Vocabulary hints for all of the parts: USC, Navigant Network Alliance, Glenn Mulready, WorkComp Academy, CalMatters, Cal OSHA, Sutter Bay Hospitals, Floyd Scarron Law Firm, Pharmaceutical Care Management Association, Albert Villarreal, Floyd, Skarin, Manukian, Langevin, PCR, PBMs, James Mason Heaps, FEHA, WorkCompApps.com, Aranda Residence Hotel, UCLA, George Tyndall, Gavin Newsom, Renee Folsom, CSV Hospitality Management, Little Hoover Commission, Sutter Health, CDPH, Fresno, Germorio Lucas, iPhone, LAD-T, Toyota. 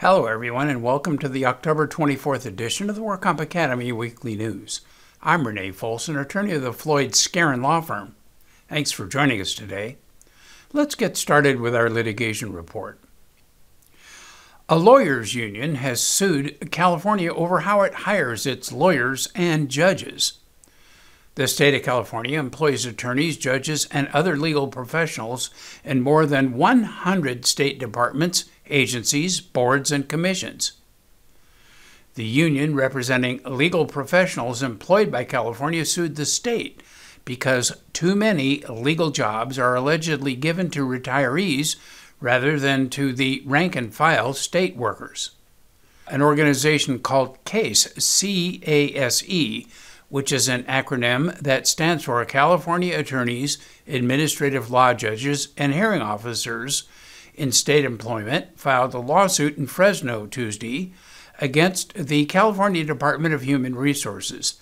Hello everyone and welcome to the October 24th edition of the WorkComp Academy Weekly News. I'm Renee Folsom, attorney of the Floyd Scarron Law Firm. Thanks for joining us today. Let's get started with our litigation report. A lawyers union has sued California over how it hires its lawyers and judges. The state of California employs attorneys, judges, and other legal professionals in more than 100 state departments, agencies, boards, and commissions. The union representing legal professionals employed by California sued the state because too many legal jobs are allegedly given to retirees rather than to the rank-and-file state workers. An organization called CASE, C-A-S-E, which is an acronym that stands for California Attorneys, Administrative Law Judges, and Hearing Officers in State Employment, filed a lawsuit in Fresno Tuesday against the California Department of Human Resources.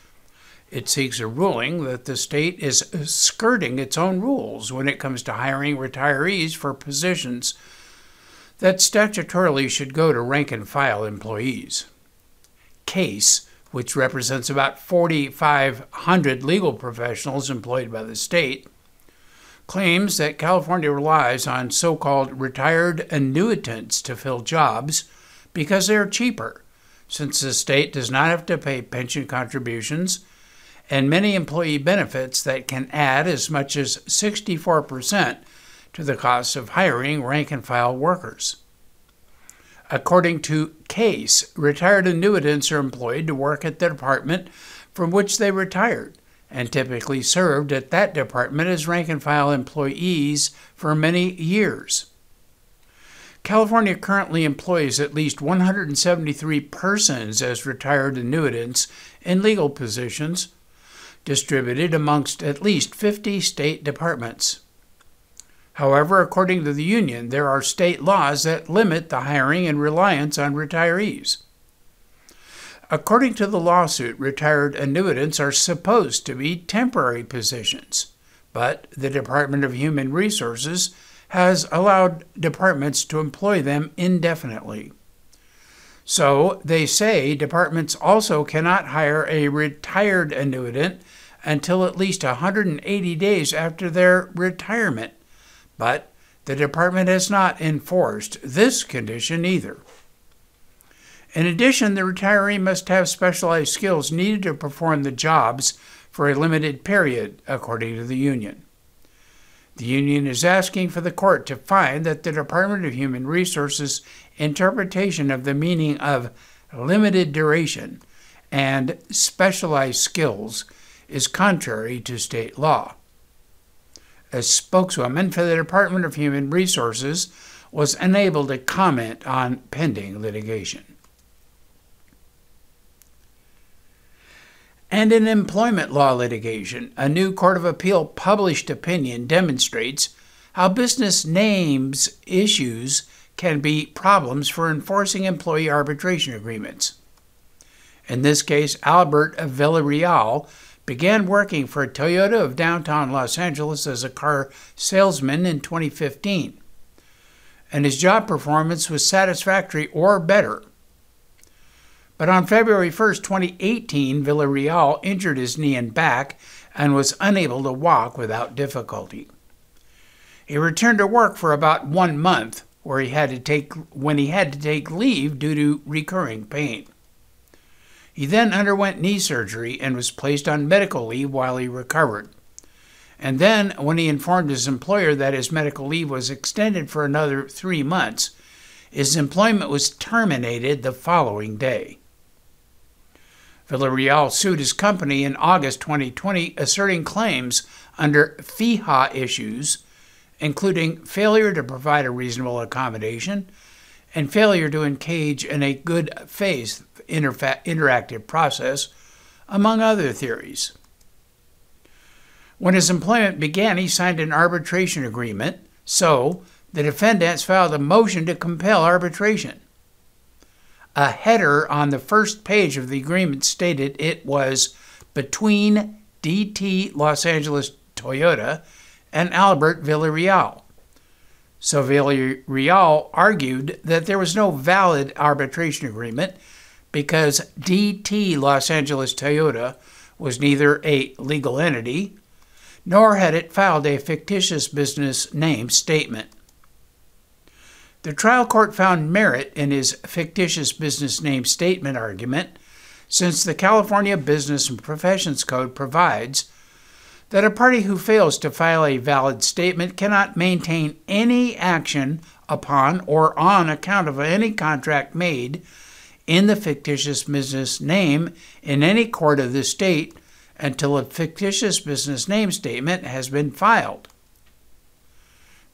It seeks a ruling that the state is skirting its own rules when it comes to hiring retirees for positions that statutorily should go to rank-and-file employees. CASE, which represents about 4,500 legal professionals employed by the state, claims that California relies on so-called retired annuitants to fill jobs because they are cheaper, since the state does not have to pay pension contributions and many employee benefits that can add as much as 64% to the cost of hiring rank-and-file workers. According to CASE, retired annuitants are employed to work at the department from which they retired and typically served at that department as rank-and-file employees for many years. California currently employs at least 173 persons as retired annuitants in legal positions, distributed amongst at least 50 state departments. However, according to the union, there are state laws that limit the hiring and reliance on retirees. According to the lawsuit, retired annuitants are supposed to be temporary positions, but the Department of Human Resources has allowed departments to employ them indefinitely. So, they say departments also cannot hire a retired annuitant until at least 180 days after their retirement. But the department has not enforced this condition either. In addition, the retiree must have specialized skills needed to perform the jobs for a limited period, according to the union. The union is asking for the court to find that the Department of Human Resources' interpretation of the meaning of limited duration and specialized skills is contrary to state law. A spokeswoman for the Department of Human Resources was unable to comment on pending litigation. And in employment law litigation, a new Court of Appeal published opinion demonstrates how business names issues can be problems for enforcing employee arbitration agreements. In this case, Albert Villarreal began working for Toyota of downtown Los Angeles as a car salesman in 2015, and his job performance was satisfactory or better. But on February 1, 2018, Villarreal injured his knee and back and was unable to walk without difficulty. He returned to work for about 1 month, when he had to take leave due to recurring pain. He then underwent knee surgery and was placed on medical leave while he recovered. And then, when he informed his employer that his medical leave was extended for another 3 months, his employment was terminated the following day. Villarreal sued his company in August 2020, asserting claims under FEHA issues, including failure to provide a reasonable accommodation and failure to engage in a good faith interactive process, among other theories. When his employment began, he signed an arbitration agreement, so the defendants filed a motion to compel arbitration. A header on the first page of the agreement stated it was between DT Los Angeles Toyota and Albert Villarreal. Villarreal argued that there was no valid arbitration agreement because DT Los Angeles Toyota was neither a legal entity nor had it filed a fictitious business name statement. The trial court found merit in his fictitious business name statement argument since the California Business and Professions Code provides that a party who fails to file a valid statement cannot maintain any action upon or on account of any contract made in the fictitious business name in any court of the state until a fictitious business name statement has been filed.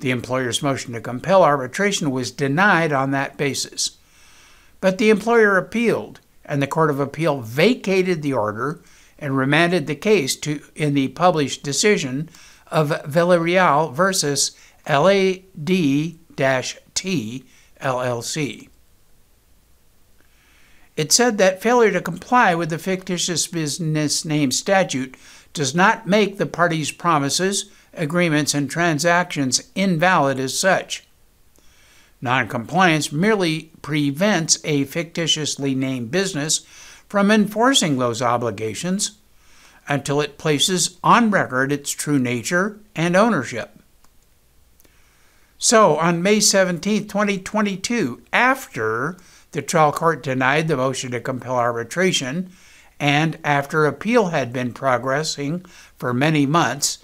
The employer's motion to compel arbitration was denied on that basis, but the employer appealed, and the Court of Appeal vacated the order and remanded the case in the published decision of Villarreal versus LAD-T, LLC. It said that failure to comply with the fictitious business name statute does not make the parties' promises, agreements, and transactions invalid as such. Noncompliance merely prevents a fictitiously named business from enforcing those obligations until it places on record its true nature and ownership. So, on May 17, 2022, after the trial court denied the motion to compel arbitration, and after appeal had been progressing for many months,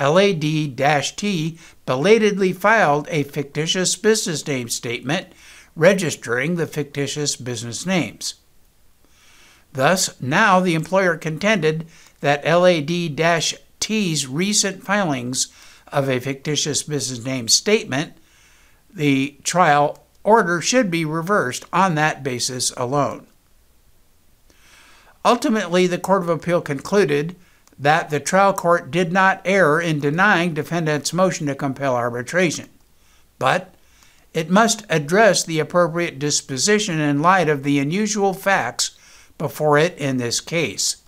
LAD-T belatedly filed a fictitious business name statement registering the fictitious business names. Thus, now the employer contended that LAD-T's recent filings of a fictitious business name statement, the trial order should be reversed on that basis alone. Ultimately, the Court of Appeal concluded that the trial court did not err in denying defendants' motion to compel arbitration, but it must address the appropriate disposition in light of the unusual facts before it in this case.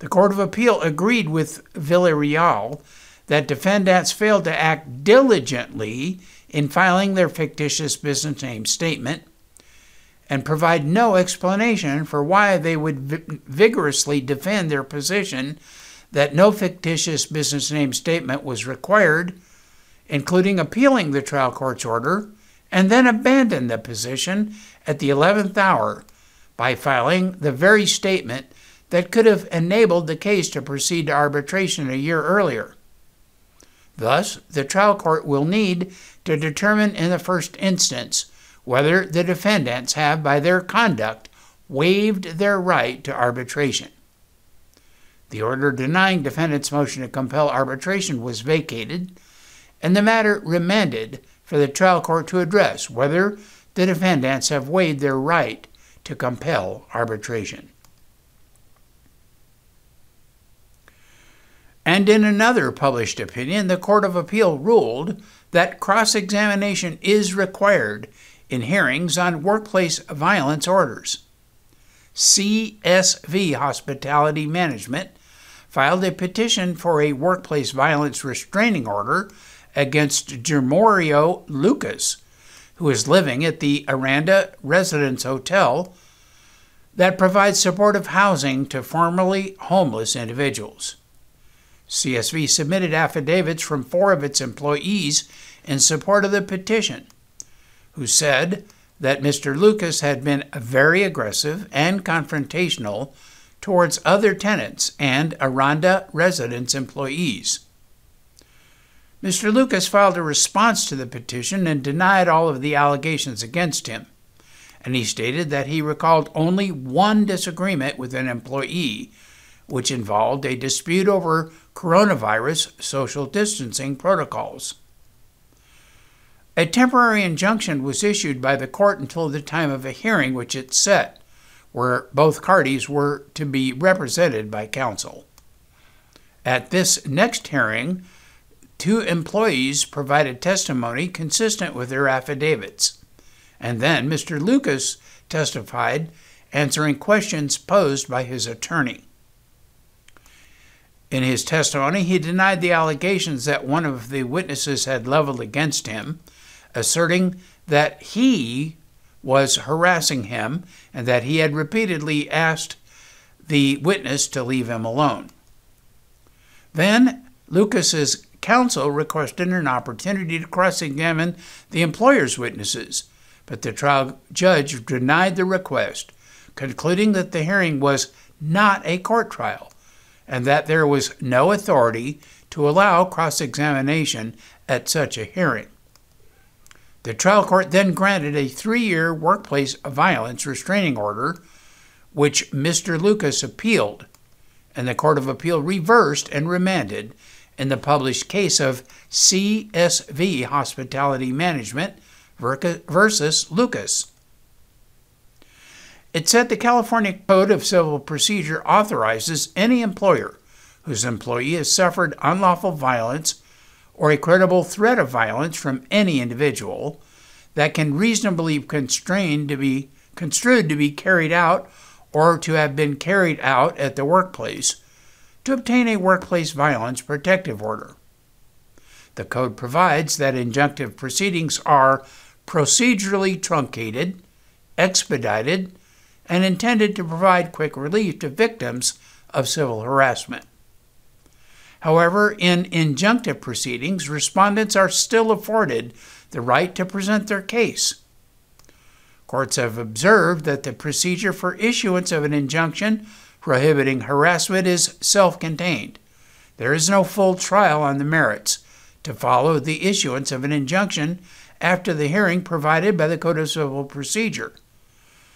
The Court of Appeal agreed with Villarreal that defendants failed to act diligently in filing their fictitious business name statement and provide no explanation for why they would vigorously defend their position that no fictitious business name statement was required, including appealing the trial court's order, and then abandon the position at the 11th hour by filing the very statement that could have enabled the case to proceed to arbitration a year earlier. Thus, the trial court will need to determine in the first instance whether the defendants have, by their conduct, waived their right to arbitration. The order denying defendants' motion to compel arbitration was vacated, and the matter remanded for the trial court to address whether the defendants have waived their right to compel arbitration. And in another published opinion, the Court of Appeal ruled that cross-examination is required in hearings on workplace violence orders. CSV Hospitality Management filed a petition for a workplace violence restraining order against Germorio Lucas, who is living at the Aranda Residence Hotel that provides supportive housing to formerly homeless individuals. CSV submitted affidavits from 4 of its employees in support of the petition, who said that Mr. Lucas had been very aggressive and confrontational towards other tenants and Aranda Residence employees. Mr. Lucas filed a response to the petition and denied all of the allegations against him, and he stated that he recalled only one disagreement with an employee, which involved a dispute over coronavirus social distancing protocols. A temporary injunction was issued by the court until the time of a hearing which it set, where both parties were to be represented by counsel. At this next hearing, 2 employees provided testimony consistent with their affidavits, and then Mr. Lucas testified, answering questions posed by his attorney. In his testimony, he denied the allegations that one of the witnesses had leveled against him, asserting that he was harassing him and that he had repeatedly asked the witness to leave him alone. Then Lucas's counsel requested an opportunity to cross-examine the employer's witnesses, but the trial judge denied the request, concluding that the hearing was not a court trial and that there was no authority to allow cross-examination at such a hearing. The trial court then granted a 3-year workplace violence restraining order, which Mr. Lucas appealed, and the Court of Appeal reversed and remanded in the published case of CSV Hospitality Management versus Lucas. It said the California Code of Civil Procedure authorizes any employer whose employee has suffered unlawful violence or a credible threat of violence from any individual that can reasonably be construed to be carried out or to have been carried out at the workplace to obtain a workplace violence protective order. The code provides that injunctive proceedings are procedurally truncated, expedited, and intended to provide quick relief to victims of civil harassment. However, in injunctive proceedings, respondents are still afforded the right to present their case. Courts have observed that the procedure for issuance of an injunction prohibiting harassment is self-contained. There is no full trial on the merits to follow the issuance of an injunction after the hearing provided by the Code of Civil Procedure.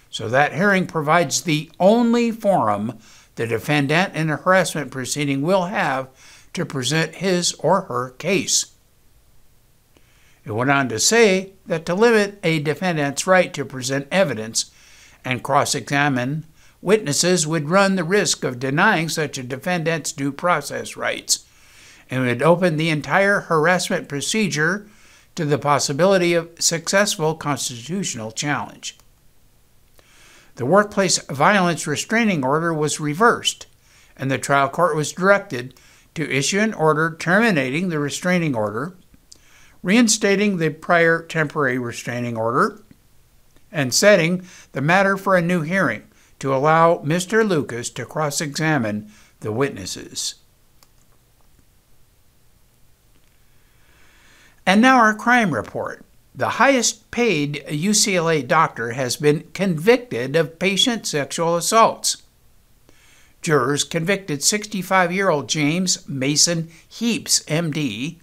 So that hearing provides the only forum the defendant in a harassment proceeding will have to present his or her case. It went on to say that to limit a defendant's right to present evidence and cross-examine witnesses would run the risk of denying such a defendant's due process rights and would open the entire harassment procedure to the possibility of successful constitutional challenge. The workplace violence restraining order was reversed, and the trial court was directed to issue an order terminating the restraining order, reinstating the prior temporary restraining order, and setting the matter for a new hearing to allow Mr. Lucas to cross-examine the witnesses. And now our crime report. The highest paid UCLA doctor has been convicted of patient sexual assaults. Jurors convicted 65-year-old James Mason Heaps, MD,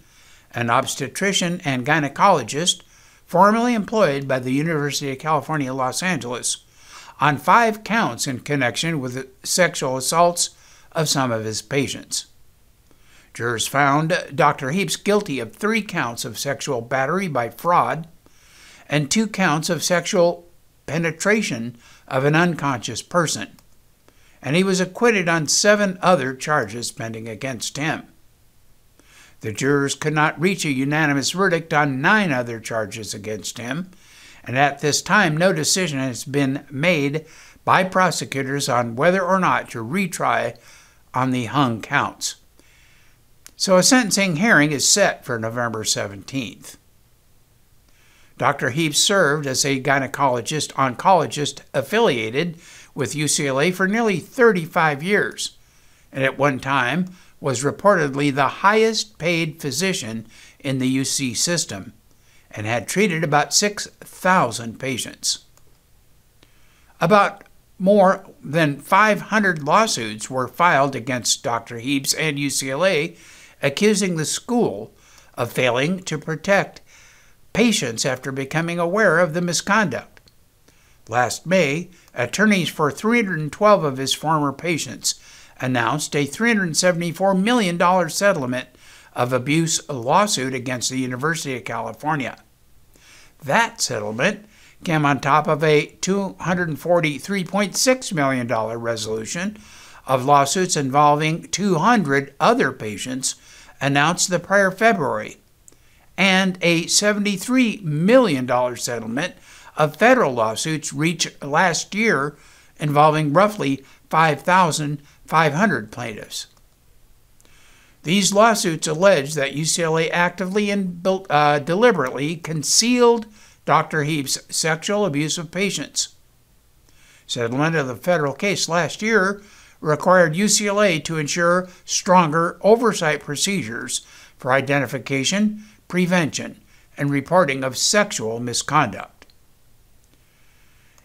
an obstetrician and gynecologist formerly employed by the University of California, Los Angeles, on 5 counts in connection with sexual assaults of some of his patients. Jurors found Dr. Heaps guilty of 3 counts of sexual battery by fraud and 2 counts of sexual penetration of an unconscious person, and he was acquitted on 7 other charges pending against him. The jurors could not reach a unanimous verdict on 9 other charges against him, and at this time no decision has been made by prosecutors on whether or not to retry on the hung counts. So a sentencing hearing is set for November 17th. Dr. Heaps served as a gynecologist-oncologist affiliated with UCLA for nearly 35 years, and at one time was reportedly the highest-paid physician in the UC system and had treated about 6,000 patients. About more than 500 lawsuits were filed against Dr. Heaps and UCLA accusing the school of failing to protect patients after becoming aware of the misconduct. Last May, attorneys for 312 of his former patients announced a $374 million settlement of abuse lawsuit against the University of California. That settlement came on top of a $243.6 million resolution of lawsuits involving 200 other patients announced the prior February, and a $73 million settlement of federal lawsuits reached last year involving roughly 5,500 plaintiffs. These lawsuits allege that UCLA actively and deliberately concealed Dr. Heaps' sexual abuse of patients. Settlement of the federal case last year required UCLA to ensure stronger oversight procedures for identification, prevention, and reporting of sexual misconduct.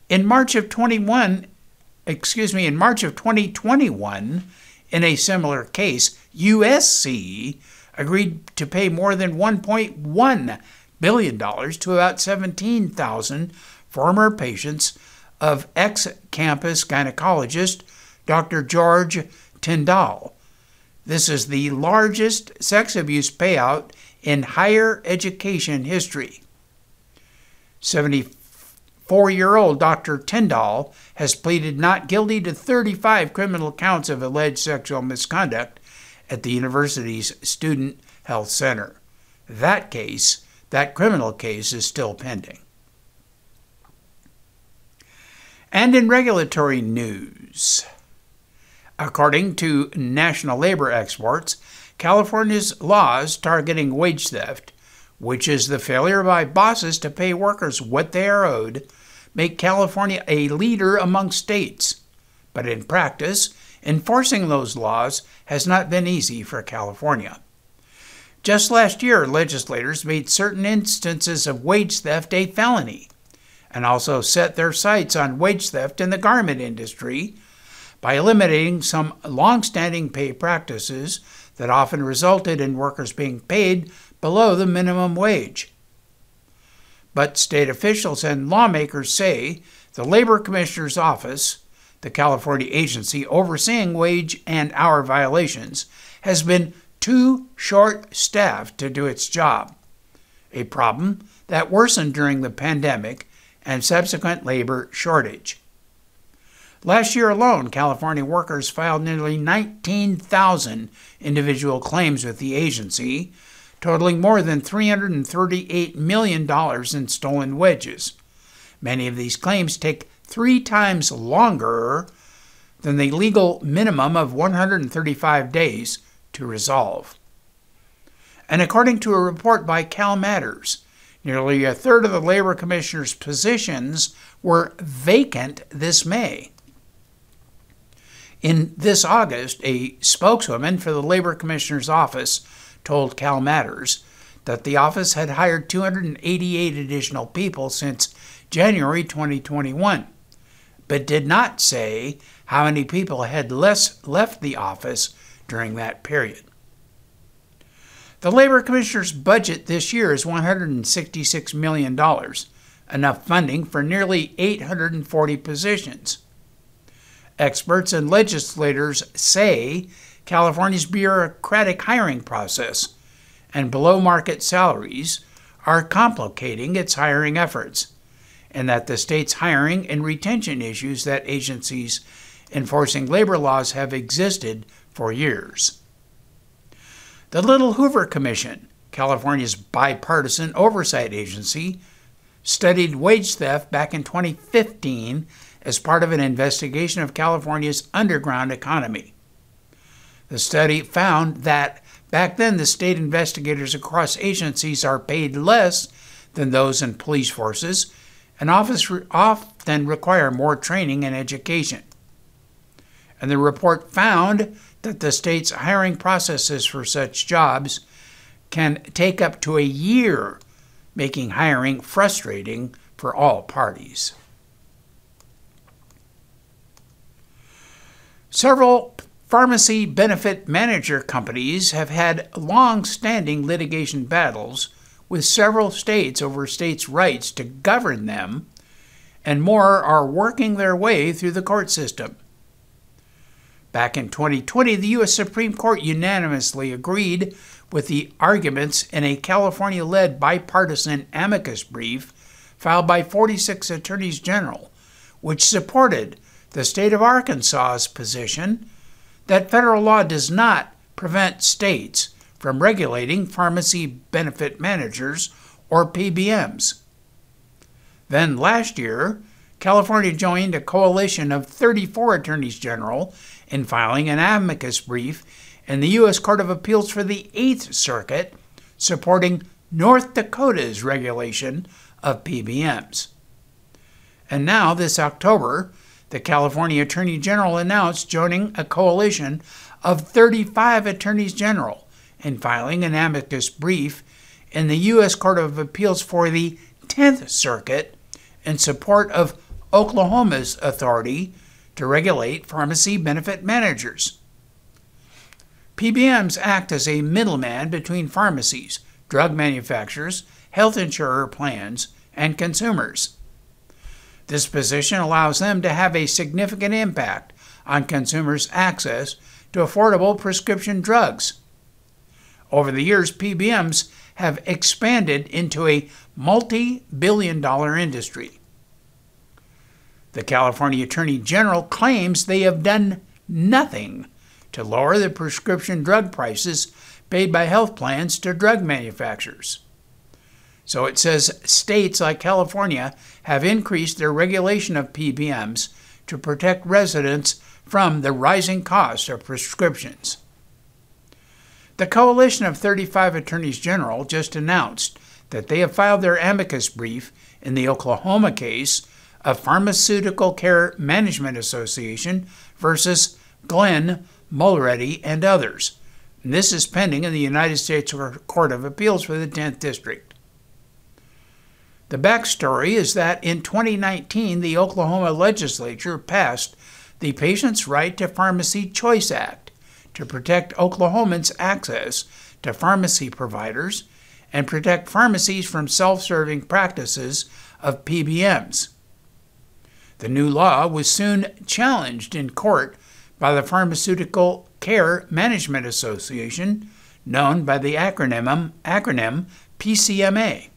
In March of 2021, in a similar case, USC agreed to pay more than $1.1 billion to about 17,000 former patients of ex-campus gynecologist Dr. George Tyndall. This is the largest sex abuse payout in higher education history. 74-year-old Dr. Tyndall has pleaded not guilty to 35 criminal counts of alleged sexual misconduct at the university's Student Health Center. That criminal case is still pending. And in regulatory news, according to national labor experts, California's laws targeting wage theft, which is the failure by bosses to pay workers what they are owed, make California a leader among states. But in practice, enforcing those laws has not been easy for California. Just last year, legislators made certain instances of wage theft a felony, and also set their sights on wage theft in the garment industry by eliminating some long-standing pay practices that often resulted in workers being paid below the minimum wage. But state officials and lawmakers say the Labor Commissioner's Office, the California agency overseeing wage and hour violations, has been too short-staffed to do its job, a problem that worsened during the pandemic and subsequent labor shortage. Last year alone, California workers filed nearly 19,000 individual claims with the agency, totaling more than $338 million in stolen wages. Many of these claims take 3 times longer than the legal minimum of 135 days to resolve. And according to a report by CalMatters, nearly a third of the labor commissioner's positions were vacant this May. In this August, a spokeswoman for the Labor Commissioner's Office told CalMatters that the office had hired 288 additional people since January 2021, but did not say how many people had left the office during that period. The Labor Commissioner's budget this year is $166 million, enough funding for nearly 840 positions. Experts and legislators say California's bureaucratic hiring process and below-market salaries are complicating its hiring efforts, and that the state's hiring and retention issues that agencies enforcing labor laws have existed for years. The Little Hoover Commission, California's bipartisan oversight agency, studied wage theft back in 2015 as part of an investigation of California's underground economy. The study found that back then the state investigators across agencies are paid less than those in police forces and often require more training and education. And the report found that the state's hiring processes for such jobs can take up to a year, making hiring frustrating for all parties. Several pharmacy benefit manager companies have had long-standing litigation battles with several states over states' rights to govern them, and more are working their way through the court system. Back in 2020, the U.S. Supreme Court unanimously agreed with the arguments in a California-led bipartisan amicus brief filed by 46 attorneys general, which supported the state of Arkansas's position that federal law does not prevent states from regulating pharmacy benefit managers or PBMs. Then last year, California joined a coalition of 34 attorneys general in filing an amicus brief and the U.S. Court of Appeals for the Eighth Circuit supporting North Dakota's regulation of PBMs. And now, this October, the California Attorney General announced joining a coalition of 35 attorneys general in filing an amicus brief in the U.S. Court of Appeals for the 10th Circuit in support of Oklahoma's authority to regulate pharmacy benefit managers. PBMs act as a middleman between pharmacies, drug manufacturers, health insurer plans, and consumers. This position allows them to have a significant impact on consumers' access to affordable prescription drugs. Over the years, PBMs have expanded into a multi-billion-dollar industry. The California Attorney General claims they have done nothing to lower the prescription drug prices paid by health plans to drug manufacturers. So it says states like California have increased their regulation of PBMs to protect residents from the rising cost of prescriptions. The coalition of 35 attorneys general just announced that they have filed their amicus brief in the Oklahoma case of Pharmaceutical Care Management Association versus Glenn Mulready and others. And this is pending in the United States Court of Appeals for the 10th District. The backstory is that in 2019, the Oklahoma legislature passed the Patient's Right to Pharmacy Choice Act to protect Oklahomans' access to pharmacy providers and protect pharmacies from self-serving practices of PBMs. The new law was soon challenged in court by the Pharmaceutical Care Management Association, known by the acronym PCMA,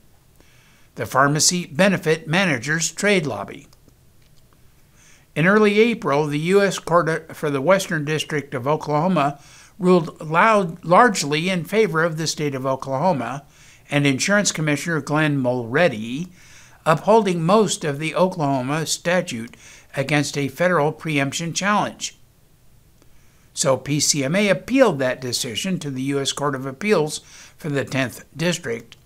the Pharmacy Benefit Managers Trade Lobby. In early April, the U.S. Court for the Western District of Oklahoma ruled largely in favor of the state of Oklahoma and Insurance Commissioner Glenn Mulready, upholding most of the Oklahoma statute against a federal preemption challenge. So PCMA appealed that decision to the U.S. Court of Appeals for the 10th District,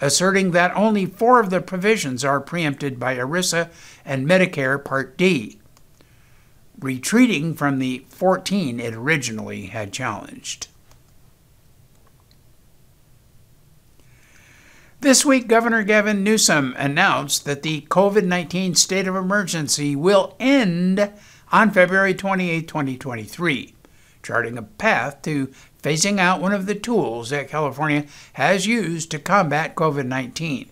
asserting that only 4 of the provisions are preempted by ERISA and Medicare Part D, retreating from the 14 it originally had challenged. This week, Governor Gavin Newsom announced that the COVID-19 state of emergency will end on February 28, 2023, charting a path to phasing out one of the tools that California has used to combat COVID-19.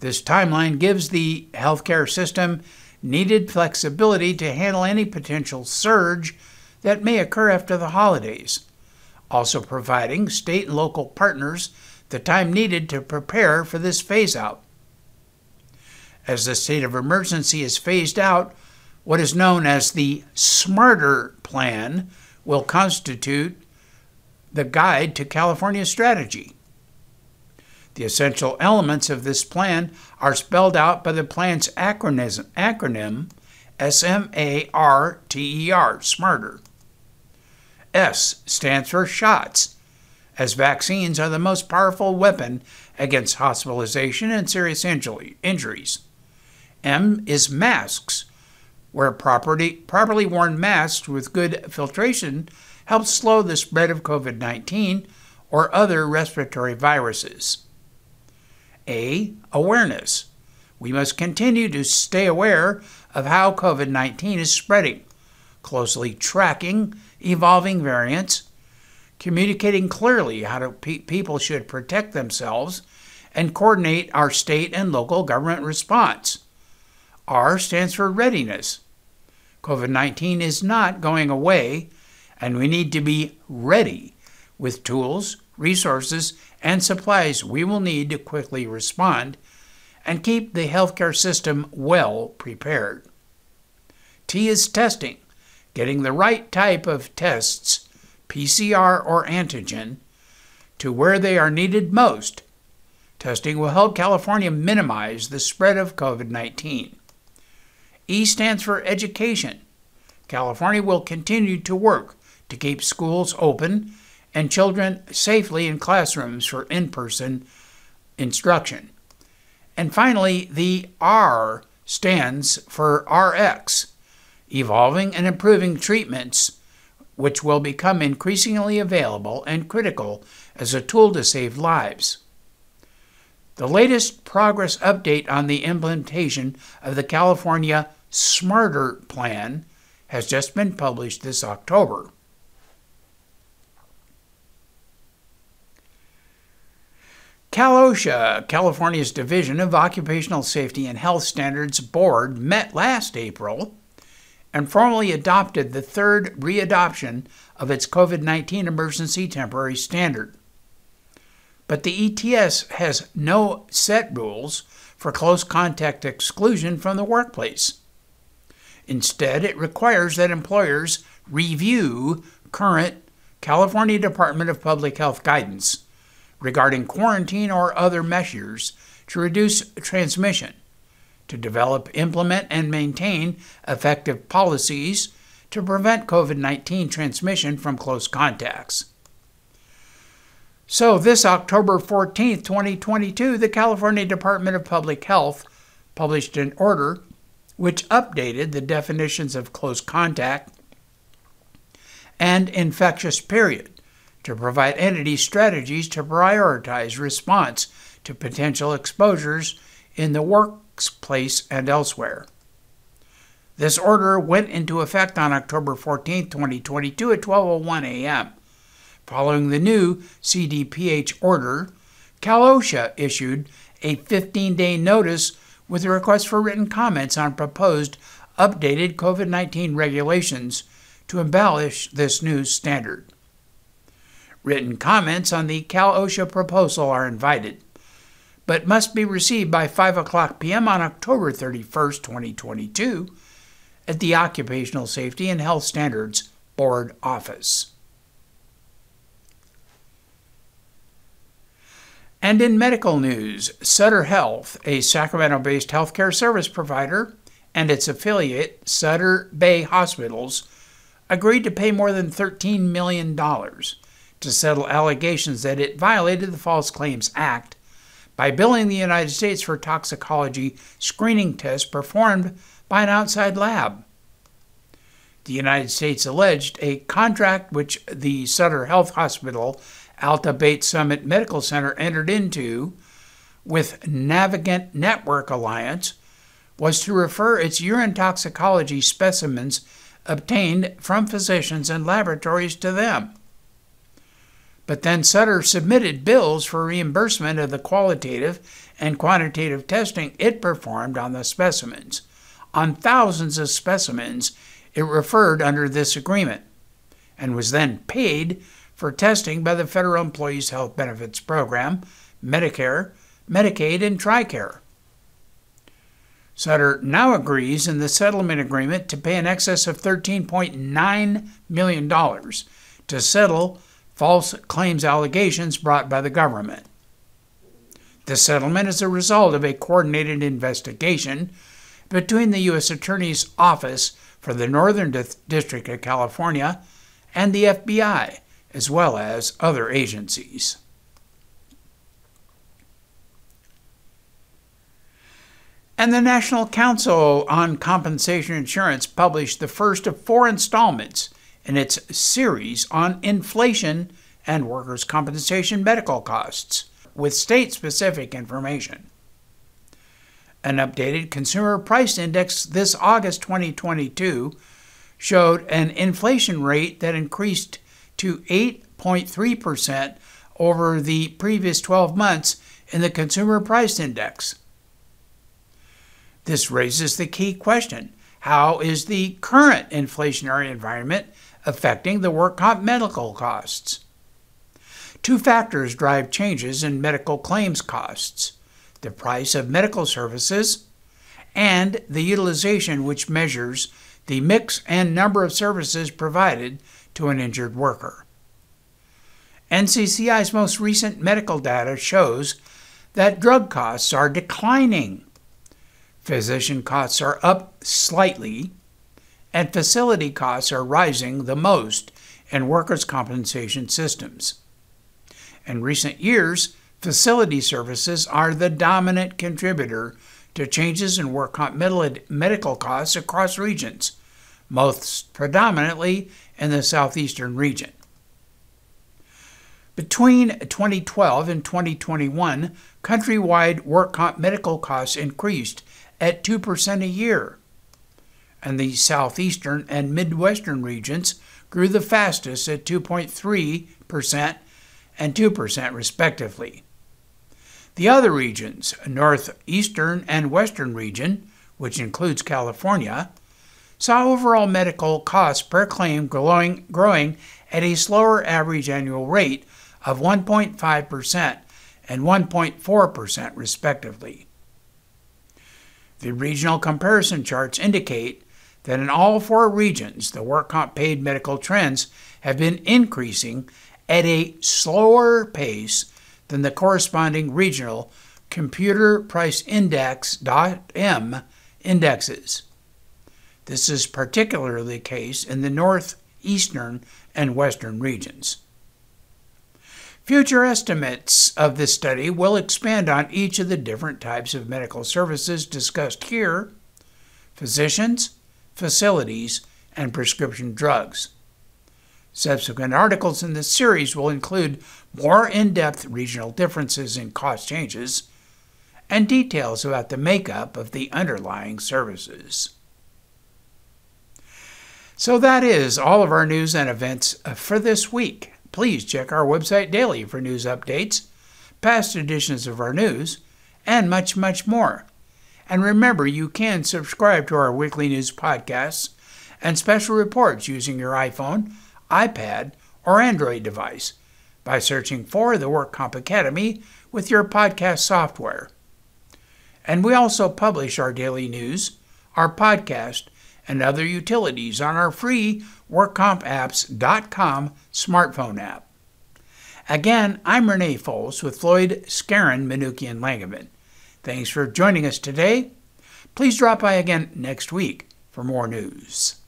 This timeline gives the healthcare system needed flexibility to handle any potential surge that may occur after the holidays, also providing state and local partners the time needed to prepare for this phase-out. As the state of emergency is phased out, what is known as the SMARTER plan will constitute the guide to California's strategy. The essential elements of this plan are spelled out by the plan's acronym SMARTER, SMARTER. S stands for shots, as vaccines are the most powerful weapon against hospitalization and serious injuries. M is masks, where properly worn masks with good filtration help slow the spread of COVID-19 or other respiratory viruses. A, awareness. We must continue to stay aware of how COVID-19 is spreading, closely tracking evolving variants, communicating clearly how people should protect themselves, and coordinate our state and local government response. R stands for readiness. COVID-19 is not going away, and we need to be ready with tools, resources, and supplies we will need to quickly respond and keep the healthcare system well prepared. T is testing, getting the right type of tests, PCR or antigen, to where they are needed most. Testing will help California minimize the spread of COVID-19. E stands for education. California will continue to work to keep schools open and children safely in classrooms for in-person instruction. And finally, the R stands for RX, evolving and improving treatments, which will become increasingly available and critical as a tool to save lives. The latest progress update on the implementation of the California SMARTER plan has just been published this October. Cal OSHA, California's Division of Occupational Safety and Health Standards Board, met last April and formally adopted the third readoption of its COVID-19 emergency temporary standard. But the ETS has no set rules for close contact exclusion from the workplace. Instead, it requires that employers review current California Department of Public Health guidance regarding quarantine or other measures to reduce transmission, to develop, implement, and maintain effective policies to prevent COVID-19 transmission from close contacts. So this October 14, 2022, the California Department of Public Health published an order which updated the definitions of close contact and infectious period, to provide entity strategies to prioritize response to potential exposures in the workplace and elsewhere. This order went into effect on October 14, 2022 at 12:01 a.m. Following the new CDPH order, Cal OSHA issued a 15-day notice with a request for written comments on proposed updated COVID-19 regulations to embellish this new standard. Written comments on the Cal OSHA proposal are invited, but must be received by 5:00 p.m. on October 31, 2022 at the Occupational Safety and Health Standards Board office. And in medical news, Sutter Health, a Sacramento-based healthcare service provider, and its affiliate, Sutter Bay Hospitals, agreed to pay more than $13 million to settle allegations that it violated the False Claims Act by billing the United States for toxicology screening tests performed by an outside lab. The United States alleged a contract which the Sutter Health Hospital Alta Bates Summit Medical Center entered into with Navigant Network Alliance was to refer its urine toxicology specimens obtained from physicians and laboratories to them. But then Sutter submitted bills for reimbursement of the qualitative and quantitative testing it performed on the specimens, on thousands of specimens it referred under this agreement, and was then paid for testing by the Federal Employees Health Benefits Program, Medicare, Medicaid, and TRICARE. Sutter now agrees in the settlement agreement to pay in excess of $13.9 million to settle false claims allegations brought by the government. The settlement is a result of a coordinated investigation between the U.S. Attorney's Office for the Northern District of California and the FBI, as well as other agencies. And the National Council on Compensation Insurance published the first of four installments in its series on inflation and workers' compensation medical costs, with state-specific information. An updated Consumer Price Index this August 2022 showed an inflation rate that increased to 8.3% over the previous 12 months in the Consumer Price Index. This raises the key question, how is the current inflationary environment affecting the work comp medical costs? Two factors drive changes in medical claims costs: the price of medical services and the utilization, which measures the mix and number of services provided to an injured worker. NCCI's most recent medical data shows that drug costs are declining, physician costs are up slightly, and facility costs are rising the most and workers' compensation systems. In recent years, facility services are the dominant contributor to changes in work comp medical costs across regions, most predominantly in the southeastern region. Between 2012 and 2021, countrywide work comp medical costs increased at 2% a year, and the southeastern and midwestern regions grew the fastest at 2.3% and 2% respectively. The other regions, northeastern and western region, which includes California, saw overall medical costs per claim growing at a slower average annual rate of 1.5% and 1.4% respectively. The regional comparison charts indicate that in all four regions, the work comp paid medical trends have been increasing at a slower pace than the corresponding regional computer price index .M indexes. This is particularly the case in the northeastern and western regions. Future estimates of this study will expand on each of the different types of medical services discussed here: physicians, facilities, and prescription drugs. Subsequent articles in this series will include more in-depth regional differences in cost changes and details about the makeup of the underlying services. So that is all of our news and events for this week. Please check our website daily for news updates, past editions of our news, and much, much more. And remember, you can subscribe to our weekly news podcasts and special reports using your iPhone, iPad, or Android device by searching for the WorkComp Academy with your podcast software. And we also publish our daily news, our podcast, and other utilities on our free WorkCompApps.com smartphone app. Again, I'm Renee Folsom with Floyd, Skarin, Manukian, Langevin. Thanks for joining us today. Please drop by again next week for more news.